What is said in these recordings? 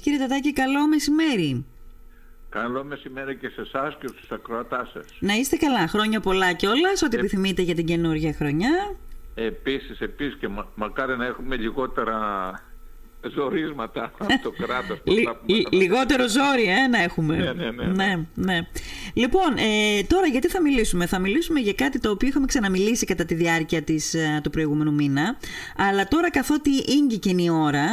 Κύριε Τατάκη, καλό μεσημέρι. Καλό μεσημέρι και σε εσάς και στους ακροατάς σας. Να είστε καλά, χρόνια πολλά κιόλας, ό,τι επιθυμείτε για την καινούργια χρονιά. Επίσης και μακάρι να έχουμε λιγότερα ζορίσματα από το κράτος. Λιγότερο ζόρι να έχουμε. Ναι. Λοιπόν, τώρα γιατί θα μιλήσουμε? Θα μιλήσουμε για κάτι το οποίο είχαμε ξαναμιλήσει κατά τη διάρκεια του προηγούμενου μήνα. Αλλά τώρα, καθότι ήγγηκε η ώρα,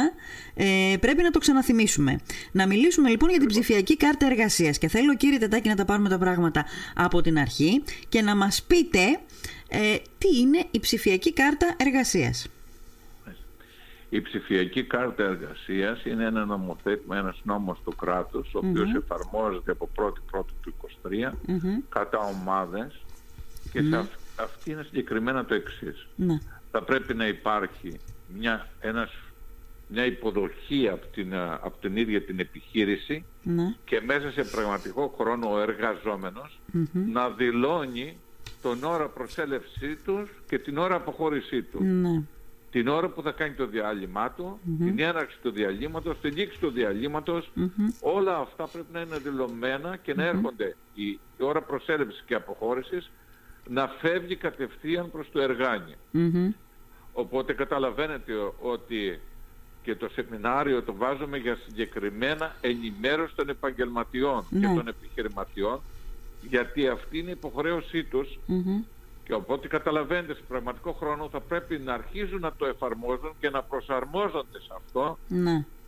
πρέπει να το ξαναθυμίσουμε. Να μιλήσουμε λοιπόν για την ψηφιακή κάρτα εργασίας. Και θέλω, κύριε Τατάκη, να τα πάρουμε τα πράγματα από την αρχή και να μας πείτε τι είναι η ψηφιακή κάρτα εργασίας. Η ψηφιακή κάρτα εργασίας είναι ένα νομοθέτημα, ένας νόμος του κράτους, ο οποίος εφαρμόζεται από 1η του 2023 κατά ομάδες, και αυτή είναι συγκεκριμένα το εξής. Θα πρέπει να υπάρχει μια υποδοχή από την ίδια την επιχείρηση και μέσα σε πραγματικό χρόνο ο εργαζόμενος να δηλώνει τον ώρα προσέλευσή του και την ώρα αποχώρησή του. Την ώρα που θα κάνει το διάλειμμα του, την έναρξη του διαλύματος, την λήξη του διαλύματος, όλα αυτά πρέπει να είναι δηλωμένα και να έρχονται η ώρα προσέλευσης και αποχώρησης να φεύγει κατευθείαν προς το εργάνι. Οπότε καταλαβαίνετε ότι και το σεμινάριο το βάζουμε για συγκεκριμένα ενημέρωση των επαγγελματιών και των επιχειρηματιών, γιατί αυτή είναι η υποχρέωσή τους. Και οπότε καταλαβαίνετε, σε πραγματικό χρόνο θα πρέπει να αρχίζουν να το εφαρμόζουν και να προσαρμόζονται σε αυτό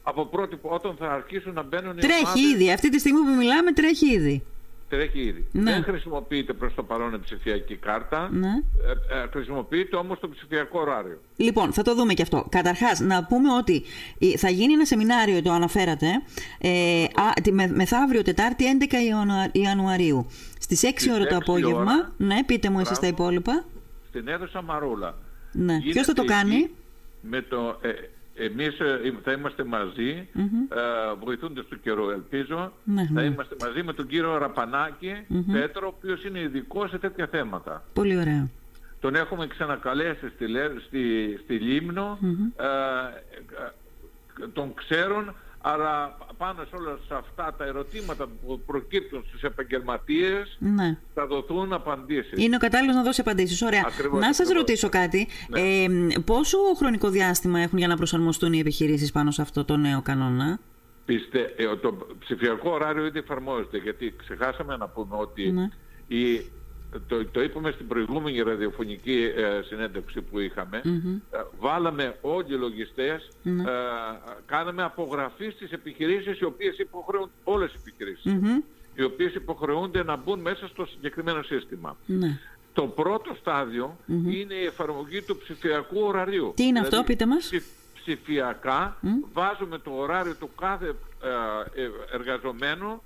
από πρώτη, όταν θα αρχίσουν να μπαίνουν οι ομάδες. Τρέχει ήδη, αυτή τη στιγμή που μιλάμε τρέχει ήδη. Δεν χρησιμοποιείται προς το παρόν η ψηφιακή κάρτα, χρησιμοποιείται όμως το ψηφιακό ωράριο. Λοιπόν, θα το δούμε και αυτό. Καταρχάς, να πούμε ότι θα γίνει ένα σεμινάριο, το αναφέρατε, μεθαύριο Τετάρτη 11 Ιανουαρίου. Στις 6 ώρα το απόγευμα, πείτε μου εσείς τα υπόλοιπα. Στην αίθουσα Μαρούλα. Ποιος θα το κάνει? Εμείς θα είμαστε μαζί, βοηθούντες του καιρού, ελπίζω. Θα είμαστε μαζί με τον κύριο Ραπανάκη, Πέτρο, ο οποίος είναι ειδικός σε τέτοια θέματα. Πολύ ωραία. Τον έχουμε ξανακαλέσει στη Λίμνο, τον ξέρουν, αλλά πάνω σε όλα αυτά τα ερωτήματα που προκύπτουν στους επαγγελματίες θα δοθούν απαντήσεις. Είναι ο κατάλληλος να δώσει απαντήσεις. Ωραία. Να σας ρωτήσω κάτι. Πόσο χρονικό διάστημα έχουν για να προσαρμοστούν οι επιχειρήσεις πάνω σε αυτό το νέο κανόνα? Το ψηφιακό ωράριο ήδη εφαρμόζεται, γιατί ξεχάσαμε να πούμε ότι το είπαμε στην προηγούμενη ραδιοφωνική συνέντευξη που είχαμε. Βάλαμε όλοι οι λογιστές, κάναμε απογραφή στις επιχειρήσεις, οι οποίες υποχρεούνται, όλες οι επιχειρήσεις, οι οποίες υποχρεούνται να μπουν μέσα στο συγκεκριμένο σύστημα. Το πρώτο στάδιο είναι η εφαρμογή του ψηφιακού ωραρίου. Τι είναι δηλαδή, αυτό, πείτε μας. Ψηφιακά βάζουμε το ωράριο του κάθε εργαζομένου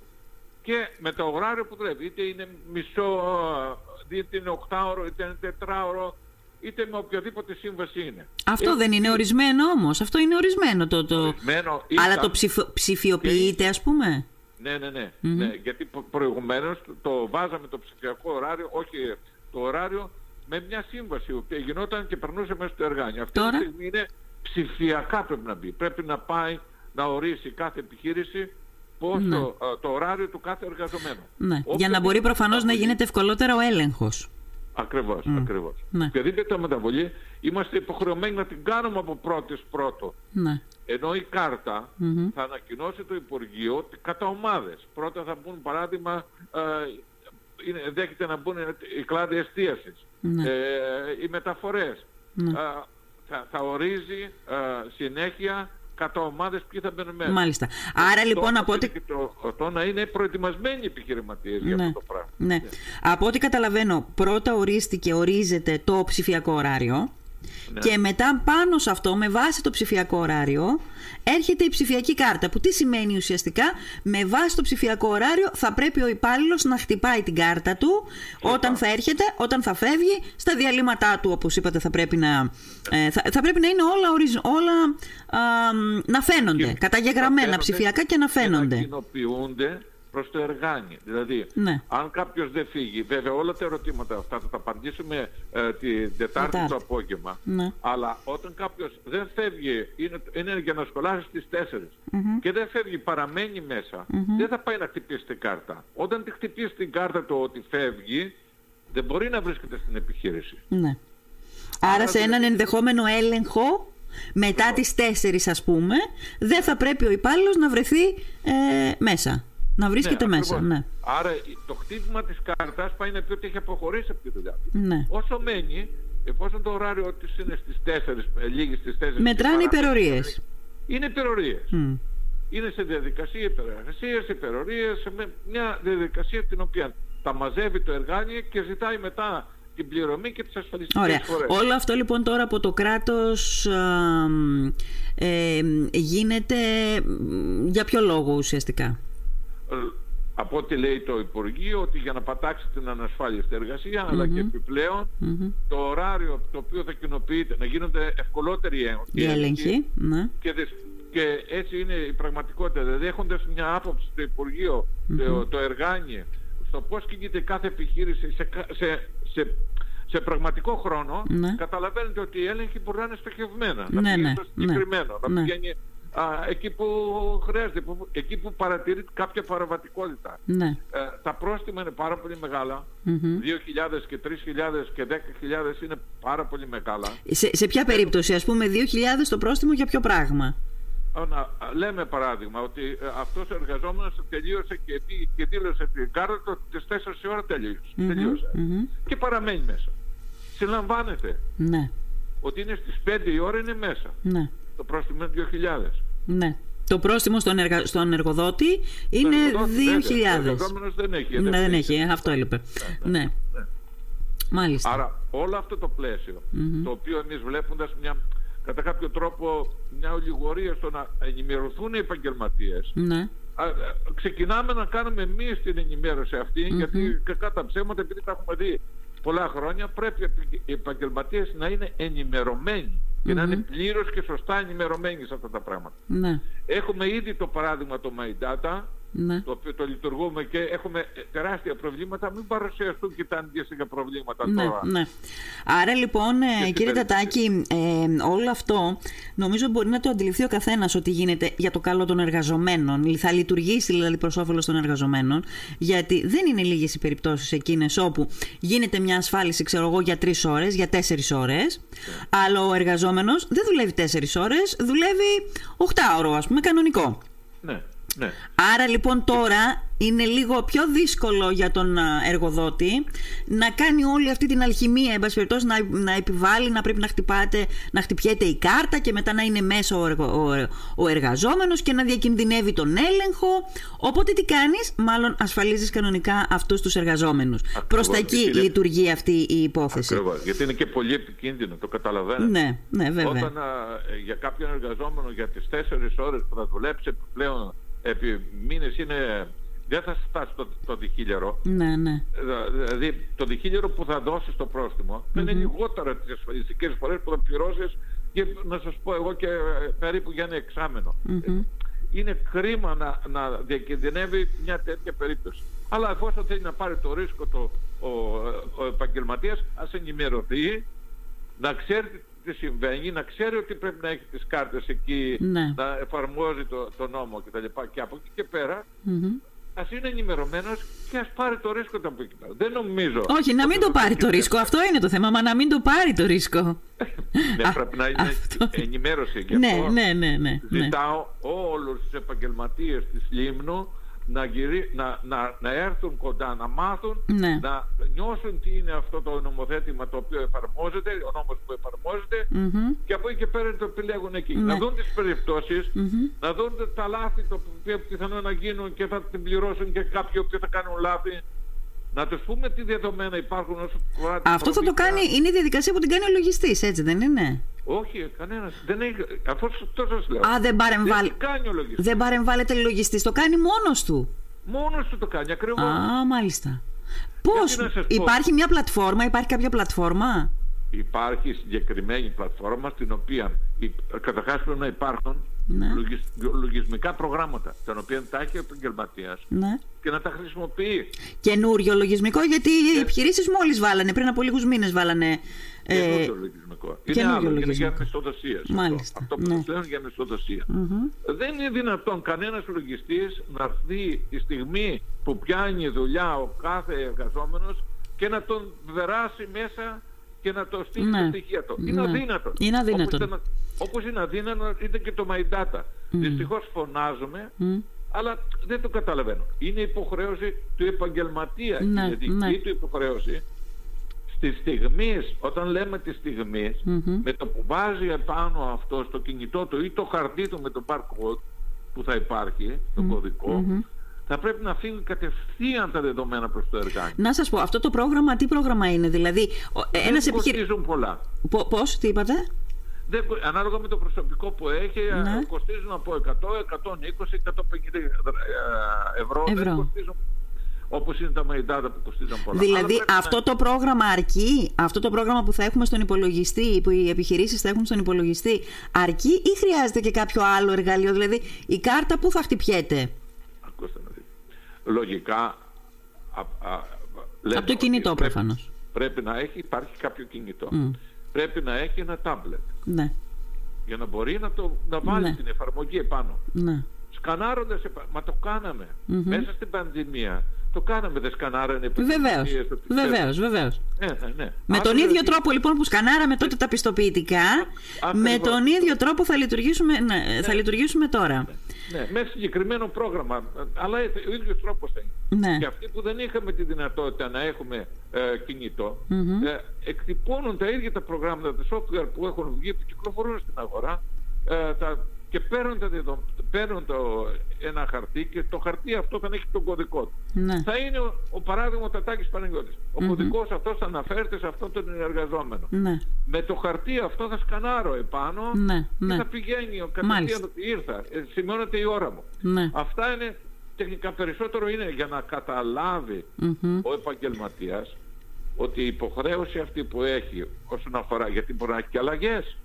και με το ωράριο που δουλεύει, είτε είναι μισό, είτε είναι 8ωρο, είτε είναι 4ωρο, είτε με οποιαδήποτε σύμβαση είναι. Αυτό δεν είναι ορισμένο όμως, αυτό είναι ορισμένο ορισμένο, αλλά το ψηφιοποιείται και... ας πούμε. Ναι, γιατί προηγουμένως το βάζαμε το ψηφιακό ωράριο, όχι το ωράριο, με μια σύμβαση, η οποία γινόταν και περνούσε μέσα στο εργάνι. Αυτή τη στιγμή είναι ψηφιακά, πρέπει να μπει, πρέπει να πάει να ορίσει κάθε επιχείρηση το ωράριο του κάθε εργαζομένου. Για να μπορεί προφανώς να γίνεται ευκολότερα ο έλεγχος. Ακριβώς. Οποιαδήποτε μεταβολή είμαστε υποχρεωμένοι να την κάνουμε από πρώτη. Ενώ η κάρτα θα ανακοινώσει το Υπουργείο ότι κατά ομάδες. Πρώτα θα μπουν, παράδειγμα, δέχεται να μπουν οι κλάδοι εστίασης, οι μεταφορές. Θα ορίζει συνέχεια κατά ομάδες ποιοι θα μπαίνουν μέσα. Μάλιστα. Άρα λοιπόν από ό,τι... Το να είναι προετοιμασμένοι οι επιχειρηματίες για αυτό το πράγμα. Από ό,τι καταλαβαίνω, πρώτα ορίζεται το ψηφιακό ωράριο και μετά πάνω σε αυτό, με βάση το ψηφιακό ωράριο, έρχεται η ψηφιακή κάρτα. Που τι σημαίνει ουσιαστικά? Με βάση το ψηφιακό ωράριο θα πρέπει ο υπάλληλος να χτυπάει την κάρτα του όταν θα έρχεται, όταν θα φεύγει, στα διαλύματά του, όπως είπατε, θα πρέπει να είναι όλα να φαίνονται, καταγεγραμμένα ψηφιακά και να φαίνονται. Και να κοινοποιούνται προς το εργάνι. Δηλαδή, ναι, αν κάποιος δεν φύγει, βέβαια όλα τα ερωτήματα αυτά θα τα απαντήσουμε την Τετάρτη το απόγευμα, ναι, αλλά όταν κάποιος δεν φεύγει, είναι για να σχολάσει στις 4 και δεν φεύγει, παραμένει μέσα, δεν θα πάει να χτυπήσει την κάρτα. Όταν τη χτυπήσει την κάρτα το ότι φεύγει, δεν μπορεί να βρίσκεται στην επιχείρηση. Ναι. Άρα σε έναν ενδεχόμενο έλεγχο μετά τις 4 ας πούμε, δεν θα πρέπει ο υπάλληλος να βρεθεί μέσα, να βρίσκεται, ναι, μέσα, ναι. Άρα το χτύπημα της κάρτας πάει να πει ότι έχει αποχωρήσει από τη δουλειά. Ναι. Όσο μένει, εφόσον το ωράριο της είναι στις 4, λίγη στις 4, μετράνε υπερορίες. Είναι υπερορίες. Mm. Είναι σε διαδικασία υπερεργασίας, υπερορίες, σε μια διαδικασία την οποία τα μαζεύει το εργάνι και ζητάει μετά την πληρωμή και τις ασφαλιστικές χώρες. Όλο αυτό λοιπόν τώρα από το κράτος γίνεται για ποιο λόγο ουσιαστικά? Από ό,τι λέει το Υπουργείο, ότι για να πατάξει την ανασφάλιστη εργασία, αλλά και επιπλέον το ωράριο το οποίο θα κοινοποιείται, να γίνονται ευκολότεροι οι έλεγχοι, ναι, και έτσι είναι η πραγματικότητα. Δηλαδή έχοντας μια άποψη το Υπουργείο, το εργάνι, στο πώς κινείται κάθε επιχείρηση σε πραγματικό χρόνο, ναι, καταλαβαίνετε ότι οι έλεγχοι μπορεί να είναι στοχευμένα, να πηγαίνει στο συγκεκριμένο, να πηγαίνει εκεί που χρειάζεται, εκεί που παρατηρεί κάποια παραβατικότητα. Ναι. Τα πρόστιμα είναι πάρα πολύ μεγάλα. 2.000 και 3.000 και 10.000 είναι πάρα πολύ μεγάλα. Σε ποια περίπτωση, ας πούμε, 2.000 το πρόστιμο για ποιο πράγμα? Να λέμε παράδειγμα ότι αυτός ο εργαζόμενος τελείωσε και δήλωσε την κάρτα του ότι τις 4 η ώρα τελείωσε. Και παραμένει μέσα. Συλλαμβάνεται, ναι, ότι είναι στις 5 η ώρα, είναι μέσα. Ναι. Το πρόστιμο είναι 2.000. Ναι. Το πρόστιμο στον εργοδότη είναι 2.000. Ο εργαζόμενος δεν έχει. Δεν έχει, αυτό έλειπε. Ναι. Ναι. Μάλιστα. Άρα όλο αυτό το πλαίσιο, το οποίο εμείς βλέποντας κατά κάποιο τρόπο μια ολιγορία στο να ενημερωθούν οι επαγγελματίες, ναι, ξεκινάμε να κάνουμε εμείς την ενημέρωση αυτή, γιατί κακά τα ψέματα, επειδή τα έχουμε δει πολλά χρόνια, πρέπει οι επαγγελματίες να είναι ενημερωμένοι και να είναι πλήρως και σωστά ενημερωμένοι σε αυτά τα πράγματα. Ναι. Έχουμε ήδη το παράδειγμα το My Data, ναι, το οποίο το λειτουργούμε και έχουμε τεράστια προβλήματα. Μην παρουσιαστούν και τα αντίστοιχα προβλήματα, ναι, τώρα. Ναι. Άρα λοιπόν, κύριε Τατάκη, όλο αυτό νομίζω μπορεί να το αντιληφθεί ο καθένας ότι γίνεται για το καλό των εργαζομένων. Θα λειτουργήσει δηλαδή προς όφελος των εργαζομένων, γιατί δεν είναι λίγες οι περιπτώσεις εκείνες όπου γίνεται μια ασφάλιση, ξέρω εγώ, για 3 ώρες, για 4 ώρες, αλλά ο εργαζόμενος δεν δουλεύει 4 ώρες, δουλεύει 8ωρο, ας πούμε, κανονικό. Ναι. Ναι. Άρα λοιπόν τώρα είναι λίγο πιο δύσκολο για τον εργοδότη να κάνει όλη αυτή την αλχημία, εν πάση περιπτώσει, να επιβάλλει να πρέπει να χτυπιέται η κάρτα και μετά να είναι μέσα ο εργαζόμενος και να διακινδυνεύει τον έλεγχο. Οπότε τι κάνεις? Μάλλον ασφαλίζεις κανονικά αυτούς τους εργαζόμενους. Ακριβώς. Προς τα εκεί λειτουργεί αυτή η υπόθεση. Ακριβώς. Γιατί είναι και πολύ επικίνδυνο, το καταλαβαίνετε. Ναι, ναι, βέβαια. Όταν για κάποιον εργαζόμενο για τις 4 ώρες που θα δουλέψει επιπλέον επί μήνες, δεν θα φτάσει το διχίλιαρο. Ναι, ναι. Δηλαδή το διχίλιαρο που θα δώσεις στο πρόστιμο δεν είναι λιγότερα τις ασφαλιστικές φορές που θα πληρώσεις, και να σας πω εγώ και περίπου για ένα εξάμενο. Είναι κρίμα να διακινδυνεύει μια τέτοια περίπτωση. Αλλά εφόσον θέλει να πάρει το ρίσκο ο επαγγελματίας, ας ενημερωθεί, να ξέρει τι συμβαίνει, να ξέρει ότι πρέπει να έχει τις κάρτες εκεί, ναι, να εφαρμόζει το νόμο κτλ. Και από εκεί και πέρα, ας είναι ενημερωμένος και ας πάρει το ρίσκο από εκεί πέρα. Δεν νομίζω. Όχι, να μην το πάρει το ρίσκο. Αυτό είναι το θέμα. Μα να μην το πάρει το ρίσκο. Ναι, πρέπει να είναι ενημέρωση. Ναι, ναι, ναι. Ζητάω όλους τους επαγγελματίες της Λίμνου να έρθουν κοντά, να μάθουν, ναι, να νιώσουν τι είναι αυτό το νομοθέτημα το οποίο εφαρμόζεται, ο νόμος που εφαρμόζεται, και από εκεί και πέρα το επιλέγουν εκεί. Ναι. Να δουν τις περιπτώσεις, να δουν τα λάθη τα οποία πιθανόν να γίνουν και θα την πληρώσουν και κάποιοι που θα κάνουν λάθη. Να τους πούμε τι δεδομένα υπάρχουν όσο φορά. Αυτό θα το κάνει, είναι η διαδικασία που την κάνει ο λογιστής, έτσι δεν είναι? Όχι, κανένας. Δεν έχει, αφού αυτό σας λέω. Α, δεν παρεμβάλλεται λογιστής, το κάνει μόνος του. Μόνος του το κάνει, ακριβώς. Α, μάλιστα. Πώς, υπάρχει μια πλατφόρμα, υπάρχει κάποια πλατφόρμα? Υπάρχει συγκεκριμένη πλατφόρμα στην οποία καταρχάς πρέπει να υπάρχουν ναι. λογισμικά προγράμματα, τα οποία τα έχει ο επαγγελματίας, ναι. και να τα χρησιμοποιεί. Καινούριο λογισμικό, γιατί οι επιχειρήσεις μόλις βάλανε, πριν από λίγους μήνες βάλανε. Καινούριο λογισμικό. Είναι άλλο, λογισμικό. Είναι για μισθοδοσία. Μάλιστα. Αυτό που ναι. τους λένε για μισθοδοσία. Mm-hmm. Δεν είναι δυνατόν κανένας λογιστής να έρθει η στιγμή που πιάνει δουλειά ο κάθε εργαζόμενος και να τον περάσει μέσα και να το στείλει ναι. στο στοιχείο του. Είναι ναι. αδύνατο. Είναι αδύνατο. Όπως είναι αδύνατο είναι και το My Data. Mm. Δυστυχώς φωνάζουμε, αλλά δεν το καταλαβαίνω. Είναι υποχρέωση του επαγγελματία. Ναι, η ειδική ναι. του υποχρέωση στη στιγμή, όταν λέμε τη στιγμή, με το που βάζει επάνω αυτό στο κινητό του ή το χαρτί του με το barcode που θα υπάρχει, το κωδικό, θα πρέπει να φύγουν κατευθείαν τα δεδομένα προς το εργάνι. Να σας πω, αυτό το πρόγραμμα, τι πρόγραμμα είναι, δηλαδή. Ένας δεν κοστίζουν πολλά. Πώς, τι είπατε? Δεν, ανάλογα με το προσωπικό που έχει, ναι. κοστίζουν από 100, 120, 150 ευρώ. Δεν κοστίζουν, όπως είναι τα μαϊντάτα που κοστίζουν πολλά. Δηλαδή αυτό να... το πρόγραμμα αρκεί, αυτό το πρόγραμμα που θα έχουμε στον υπολογιστή, που οι επιχειρήσεις θα έχουν στον υπολογιστή, αρκεί ή χρειάζεται και κάποιο άλλο εργαλείο, δηλαδή η κάρτα που θα χτυπιέται? Ακούστε να δείτε. Λογικά, από το κινητό προφανώς. Πρέπει να έχει, υπάρχει κάποιο κινητό. Πρέπει να έχει ένα τάμπλετ. Ναι. Για να μπορεί να βάλει ναι. την εφαρμογή επάνω. Ναι. Σκανάροντας, μα το κάναμε. Μέσα στην πανδημία το κάναμε, δεν σκανάρανε. Βεβαίως. Με τον ίδιο τρόπο λοιπόν που σκανάραμε τότε τα πιστοποιητικά, με τον ίδιο τρόπο θα λειτουργήσουμε, ναι. θα λειτουργήσουμε τώρα. Ναι, με συγκεκριμένο πρόγραμμα, αλλά ο ίδιος τρόπος θα είναι. Ναι. Και αυτοί που δεν είχαμε τη δυνατότητα να έχουμε κινητό, εκτυπώνουν τα ίδια τα προγράμματα, τα software που έχουν βγει, που κυκλοφορούν στην αγορά, και παίρνουν ένα χαρτί, και το χαρτί αυτό θα έχει τον κωδικό του. Ναι. Θα είναι ο παράδειγμα ο Τατάκης Παναγιώτης. Ο κωδικός αυτός θα αναφέρεται σε αυτόν τον εργαζόμενο. Ναι. Με το χαρτί αυτό θα σκανάρω επάνω και θα πηγαίνει ο κατευθείαν. Ήρθα, σημειώνεται η ώρα μου. Ναι. Αυτά είναι τεχνικά. Περισσότερο είναι για να καταλάβει ο επαγγελματίας ότι η υποχρέωση αυτή που έχει όσον αφορά, γιατί μπορεί να έχει και αλλαγές.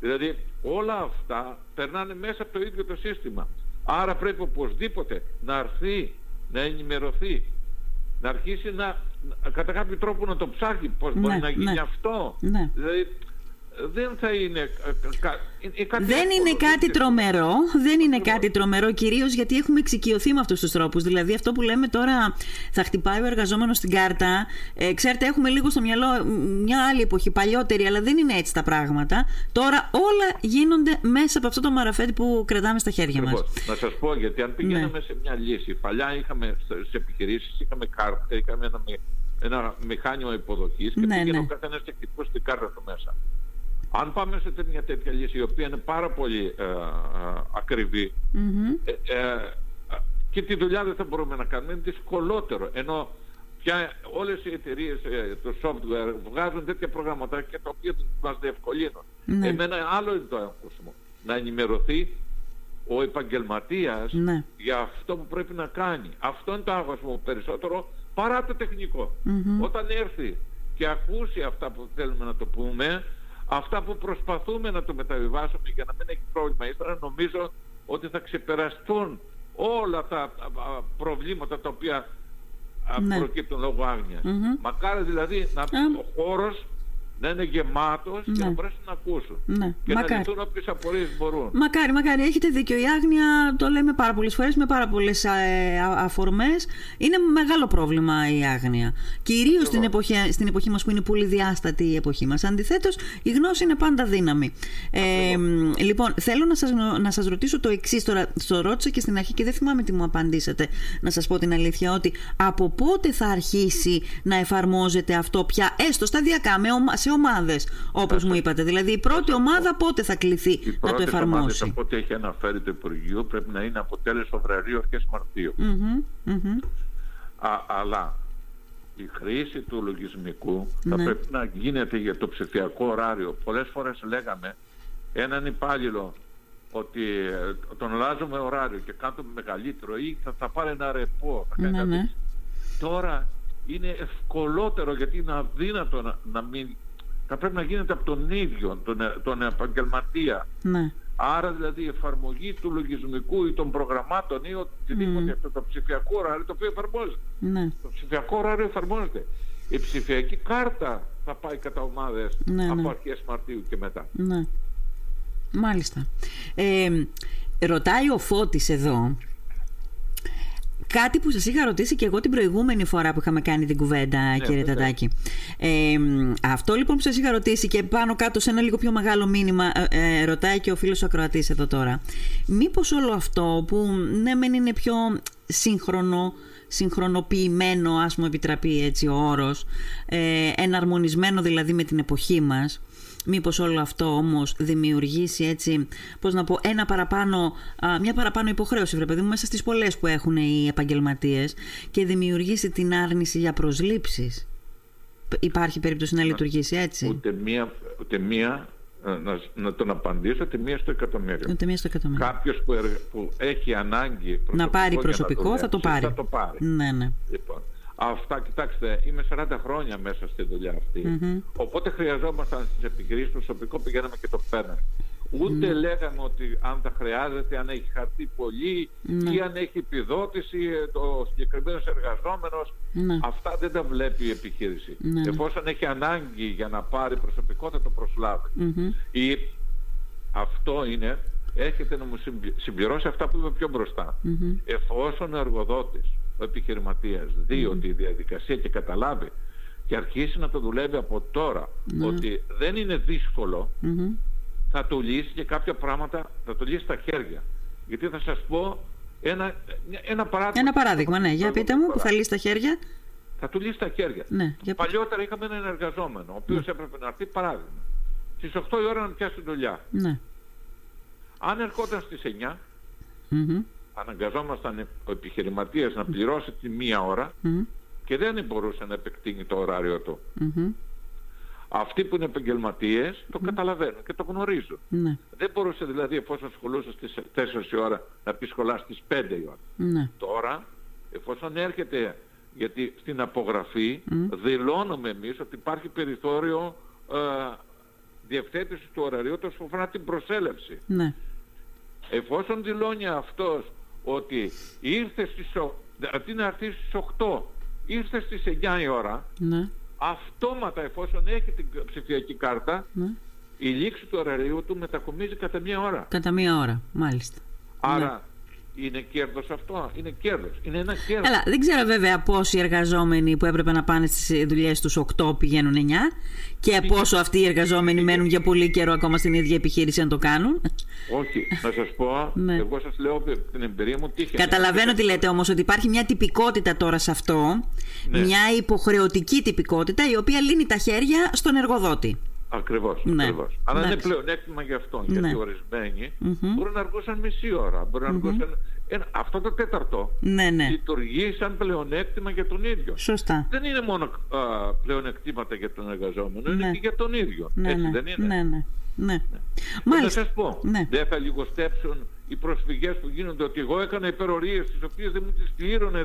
Δηλαδή όλα αυτά περνάνε μέσα από το ίδιο το σύστημα. Άρα πρέπει οπωσδήποτε να έρθει, να ενημερωθεί, να αρχίσει κατά κάποιο τρόπο να το ψάχνει πώς μπορεί να γίνει αυτό. Ναι. Δηλαδή, δεν θα είναι κάτι δεν εύκολο, είναι κάτι τρομερό. Δεν είναι κάτι τρομερό, κυρίως γιατί έχουμε εξοικειωθεί με αυτούς τους τρόπους. Δηλαδή αυτό που λέμε τώρα, θα χτυπάει ο εργαζόμενος στην κάρτα, ξέρετε, έχουμε λίγο στο μυαλό μια άλλη εποχή, παλιότερη, αλλά δεν είναι έτσι τα πράγματα. Τώρα όλα γίνονται μέσα από αυτό το μαραφέτη που κρατάμε στα χέρια μας. Να σας πω, γιατί αν πηγαίναμε σε μια λύση, παλιά είχαμε σε επιχειρήσεις, είχαμε κάρτα, είχαμε ένα μηχάνημα υποδοχής και πήγαινε ο καθένας και χτυπούσε την κάρτα του μέσα. Αν πάμε σε μια τέτοια λύση, η οποία είναι πάρα πολύ ακριβή, και τη δουλειά δεν θα μπορούμε να κάνουμε, είναι δυσκολότερο. Ενώ πια όλες οι εταιρείες του software βγάζουν τέτοια προγράμματα και τα οποία μας διευκολύνουν. Εμένα άλλο είναι το έγχος μου. Να ενημερωθεί ο επαγγελματίας για αυτό που πρέπει να κάνει. Αυτό είναι το άγχος μου περισσότερο, παρά το τεχνικό. Όταν έρθει και ακούσει αυτά που θέλουμε να το πούμε, αυτά που προσπαθούμε να το μεταβιβάσουμε για να μην έχει πρόβλημα ύστερα, νομίζω ότι θα ξεπεραστούν όλα τα προβλήματα τα οποία προκύπτουν λόγω άγνοιας. Μακάρι δηλαδή ο χώρος να είναι γεμάτος και να μπορέσουν να ακούσουν. Και να λυθούν όποιες απορίες μπορούν. Μακάρι, έχετε δίκιο. Η άγνοια, το λέμε πάρα πολλές φορές, με πάρα πολλές αφορμές. Είναι μεγάλο πρόβλημα η άγνοια. Κυρίως στην εποχή μας που είναι πολυδιάστατη η εποχή μας. Αντιθέτως, η γνώση είναι πάντα δύναμη. Λοιπόν, θέλω να σας ρωτήσω το εξής. Τώρα, το ρώτησα και στην αρχή και δεν θυμάμαι τι μου απαντήσατε. Να σας πω την αλήθεια, ότι από πότε θα αρχίσει να εφαρμόζεται αυτό πια, έστω σταδιακά, σε ομάδες, όπως μου είπατε. Δηλαδή η πρώτη ομάδα πότε θα κληθεί να το εφαρμόσει? Από ό,τι έχει αναφέρει το Υπουργείο, πρέπει να είναι από τέλος Φεβρουαρίου, αρχές Μαρτίου. Αλλά η χρήση του λογισμικού θα πρέπει να γίνεται για το ψηφιακό ωράριο. Πολλές φορές λέγαμε έναν υπάλληλο ότι τον αλλάζουμε ωράριο και κάνουμε μεγαλύτερο, ή θα πάρει ένα ρεπό, θα κάνει κάτι. Τώρα είναι ευκολότερο, γιατί είναι αδύνατο να μην... Θα πρέπει να γίνεται από τον ίδιο τον επαγγελματία. Άρα δηλαδή η εφαρμογή του λογισμικού ή των προγραμμάτων ή οτιδήποτε αυτό, το ψηφιακό ωράριο το οποίο εφαρμόζεται. Ναι. Το ψηφιακό ωράριο εφαρμόζεται. Η ψηφιακή κάρτα θα πάει κατά ομάδες από αρχές Μαρτίου και μετά. Ναι. Μάλιστα. Ρωτάει ο Φώτης εδώ κάτι που σας είχα ρωτήσει και εγώ την προηγούμενη φορά που είχαμε κάνει την κουβέντα, κύριε Τατάκη. Αυτό λοιπόν που σας είχα ρωτήσει και πάνω κάτω σε ένα λίγο πιο μεγάλο μήνυμα ρωτάει και ο φίλος ο ακροατής εδώ τώρα. Μήπως όλο αυτό που ναι μεν είναι πιο σύγχρονο, συγχρονοποιημένο, ας μου επιτραπεί έτσι ο όρος, εναρμονισμένο δηλαδή με την εποχή μας, μήπως όλο αυτό όμως δημιουργήσει έτσι, πώς να πω, ένα παραπάνω, μια παραπάνω υποχρέωση, βρε παιδί μου, μέσα στις πολλές που έχουν οι επαγγελματίες και δημιουργήσει την άρνηση για προσλήψεις. Υπάρχει περίπτωση να λειτουργήσει έτσι? Ούτε μία να τον απαντήσω, ούτε μία στο εκατομμύριο. Κάποιος που έχει ανάγκη να πάρει προσωπικό να θα το πάρει. Ναι, ναι. Λοιπόν. Αυτά, κοιτάξτε, είμαι 40 χρόνια μέσα στη δουλειά αυτή. Οπότε χρειαζόμασταν στις επιχειρήσεις προσωπικό, πηγαίναμε και το παίρναμε. Ούτε λέγαμε ότι αν τα χρειάζεται, αν έχει χαρτί πολύ ή αν έχει επιδότηση ο συγκεκριμένος εργαζόμενος. Αυτά δεν τα βλέπει η επιχείρηση. Εφόσον έχει ανάγκη για να πάρει προσωπικό, θα το προσλάβει. Ή αυτό είναι, έχετε να μου συμπληρώσει αυτά που είπα πιο μπροστά. Εφόσον ο εργοδότης, ο επιχειρηματίας δει ότι η διαδικασία και καταλάβει και αρχίσει να το δουλεύει από τώρα ότι δεν είναι δύσκολο, θα του λύσει και κάποια πράγματα, θα του λύσει τα χέρια. Γιατί θα σας πω ένα παράδειγμα. Ένα παράδειγμα, ναι, για πείτε μου, που θα λύσει τα χέρια. Θα του λύσει τα χέρια. Ναι, παλιότερα είχαμε έναν εργαζόμενο, ο οποίος έπρεπε να έρθει, παράδειγμα, στις 8 η ώρα να πιάσει δουλειά. Ναι. Αν ερχόταν στις 9, αναγκαζόμασταν ο επιχειρηματίας να πληρώσει τη μία ώρα και δεν μπορούσε να επεκτείνει το ωράριο του. Αυτοί που είναι επαγγελματίες το καταλαβαίνουν και το γνωρίζουν. Δεν μπορούσε δηλαδή, εφόσον σχολούσε στις 4 η ώρα, να πει σχολά στις 5 η ώρα. Τώρα, εφόσον έρχεται, γιατί στην απογραφή δηλώνουμε εμείς ότι υπάρχει περιθώριο διευθέτησης του ωραρίου όσον αφορά την προσέλευση. Εφόσον δηλώνει αυτός ότι ήρθε στις, αντί να έρθει στις 8, ήρθε στις 9 η ώρα, αυτόματα, εφόσον έχει την ψηφιακή κάρτα, η λήξη του ωραρίου του μετακομίζει κατά μία ώρα. Κατά μία ώρα, μάλιστα. Άρα είναι κέρδος αυτό, είναι κέρδος. Είναι ένα κέρδος. Αλλά δεν ξέρω βέβαια πόσοι εργαζόμενοι που έπρεπε να πάνε στις δουλειές τους 8 πηγαίνουν 9 και πόσο αυτοί οι εργαζόμενοι μένουν για πολύ καιρό ακόμα στην ίδια επιχείρηση αν το κάνουν. Όχι, να σας πω, εγώ σας λέω την εμπειρία μου τύχη. Καταλαβαίνω τι λέτε όμως, ότι υπάρχει μια τυπικότητα τώρα σε αυτό, μια υποχρεωτική τυπικότητα η οποία λύνει τα χέρια στον εργοδότη. Ακριβώς, ακριβώς. Αλλά είναι πλεονέκτημα γι' αυτό, γιατί ορισμένοι μπορούν να αργούσαν μισή ώρα, μπορούν να αργούσαν αυτό το τέταρτο. Λειτουργεί σαν πλεονέκτημα για τον ίδιο. Σωστά. Δεν είναι μόνο πλεονεκτήματα για τον εργαζόμενο, είναι και για τον ίδιο. Έτσι δεν είναι? Να σας πω, δεν θα λιγοστέψουν οι προσφυγές που γίνονται ότι εγώ έκανα υπερορίες τις οποίες δεν μου τις πλήρωνε.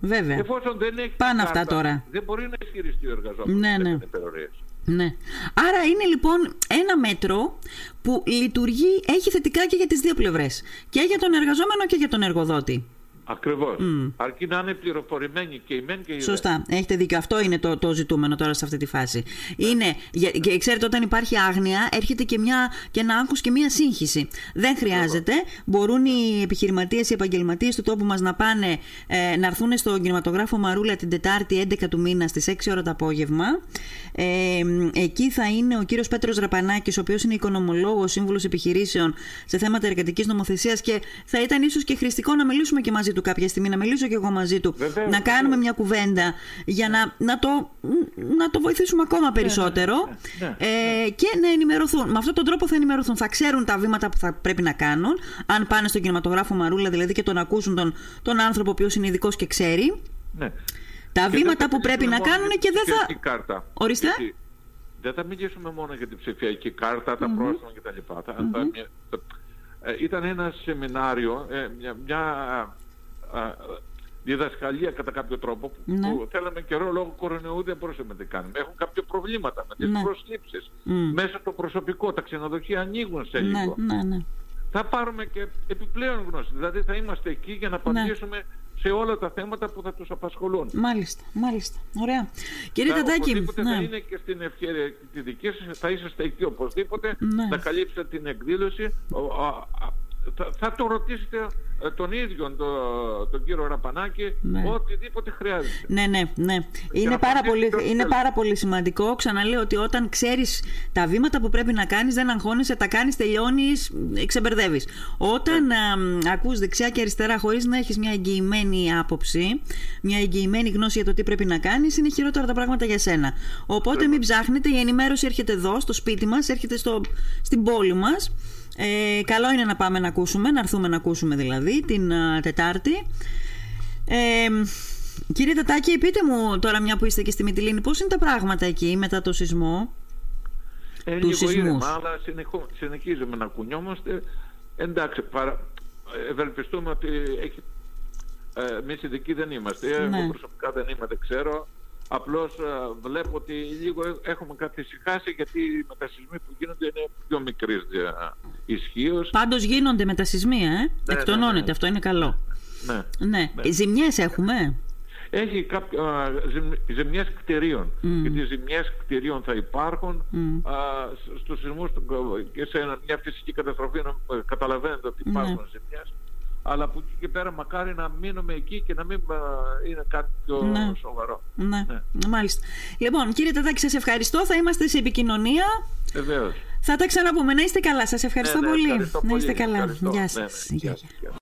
Βέβαια. Εφόσον δεν έχει πάνω κάρτα, αυτά τώρα δεν μπορεί να ισχυριστεί ο εργαζόμενος έκανε υπερορίες. Άρα είναι λοιπόν ένα μέτρο που λειτουργεί, έχει θετικά και για τις δύο πλευρές, και για τον εργαζόμενο και για τον εργοδότη. Ακριβώς. Αρκεί να είναι πληροφορημένοι και οι μεν και οι δε. Σωστά. Έχετε δίκιο. Αυτό είναι το ζητούμενο τώρα σε αυτή τη φάση. Είναι, και ξέρετε, όταν υπάρχει άγνοια, έρχεται και ένα άγχος και μια σύγχυση. Δεν χρειάζεται. Μπορούν οι επιχειρηματίες, οι επαγγελματίες του τόπου μας να πάνε να έρθουν στον κινηματογράφο Μαρούλα την Τετάρτη 11 του μήνα στις 6 ώρα το απόγευμα. Εκεί θα είναι ο κύριος Πέτρος Ραπανάκης, ο οποίος είναι οικονομολόγος, σύμβουλος επιχειρήσεων σε θέματα εργατικής νομοθεσίας, και θα ήταν ίσως και χρηστικό να μιλήσουμε και μαζί του κάποια στιγμή, να μιλήσω και εγώ μαζί του, να κάνουμε μια κουβέντα για να το βοηθήσουμε ακόμα περισσότερο και να ενημερωθούν. Με αυτόν τον τρόπο θα ενημερωθούν, θα ξέρουν τα βήματα που θα πρέπει να κάνουν, αν πάνε στον κινηματογράφο Μαρούλα δηλαδή και τον ακούσουν τον άνθρωπο ο οποίος είναι ειδικός και ξέρει τα βήματα που πρέπει να κάνουν, και δεν θα... Ορίστε. Δεν θα μιλήσουμε μόνο για την ψηφιακή κάρτα, τα πρόστιμα κτλ. Ήταν ένα σεμινάριο, μια διδασκαλία κατά κάποιο τρόπο που, ναι, που θέλαμε καιρό λόγω κορονοϊού δεν μπορούσαμε να κάνουμε. Έχουν κάποια προβλήματα με τις, ναι, προσλήψεις. Mm. Μέσα το προσωπικό, τα ξενοδοχεία ανοίγουν σε λίγο. Ναι, ναι, ναι. Θα πάρουμε και επιπλέον γνώση. Δηλαδή θα είμαστε εκεί για να απαντήσουμε, ναι, σε όλα τα θέματα που θα τους απασχολούν. Μάλιστα, μάλιστα. Ωραία. Κύριε Τατάκη. Οπωσδήποτε, ναι, θα είναι και στην ευκαιρία τη δική σας, θα είσαστε εκεί οπωσδήποτε, ναι, θα καλύψετε την εκδήλωση. Θα το ρωτήσετε τον ίδιο τον κύριο Ραπανάκη, ναι, οτιδήποτε χρειάζεται. Ναι, ναι, ναι. Είναι πάρα πολύ σημαντικό. Ξαναλέω ότι όταν ξέρεις τα βήματα που πρέπει να κάνεις, δεν αγχώνεσαι, τα κάνεις, τελειώνεις, ξεμπερδεύεις. Όταν ακούς δεξιά και αριστερά χωρίς να έχεις μια εγγυημένη άποψη, μια εγγυημένη γνώση για το τι πρέπει να κάνεις, είναι χειρότερα τα πράγματα για σένα. Οπότε μην ψάχνετε, η ενημέρωση έρχεται εδώ, στο σπίτι μας, έρχεται στην πόλη μας. Καλό είναι να πάμε να ακούσουμε, να έρθουμε να ακούσουμε δηλαδή την Τετάρτη. Κύριε Τατάκη, πείτε μου τώρα, μια που είστε και στη Μυτιλήνη, πώς είναι τα πράγματα εκεί μετά το σεισμό? Λίγο ήρεμα, αλλά συνεχίζουμε να κουνιόμαστε. Εντάξει, ευελπιστούμε ότι έχει... εμείς ειδικοί δεν είμαστε, ναι, εγώ προσωπικά δεν είμαι, δεν ξέρω. Απλώς βλέπω ότι λίγο έχουμε καθυσυχάσει, γιατί οι μετασυσμοί που γίνονται είναι πιο μικρής ισχύως. Πάντως γίνονται μετασυσμοί, ναι, εκτονώνεται, ναι, ναι, αυτό είναι καλό. Ναι, ναι, ναι. Ζημιές έχουμε. Έχει ζημιές κτηρίων. Mm. Γιατί ζημιές κτηρίων θα υπάρχουν, στους σεισμούς και σε μια φυσική καταστροφή καταλαβαίνετε ότι υπάρχουν, ναι, ζημιές. Αλλά που εκεί και πέρα μακάρι να μείνουμε εκεί και να μην είναι κάτι πιο, ναι, σοβαρό. Ναι, ναι, μάλιστα. Λοιπόν, κύριε Τατάκη, σας ευχαριστώ. Θα είμαστε σε επικοινωνία. Βεβαίως. Θα τα ξαναπούμε. Να είστε καλά. Σας ευχαριστώ, ναι, πολύ. Ευχαριστώ πολύ. Να είστε καλά. Ευχαριστώ. Γεια σας. Ναι, ναι. Γεια σας.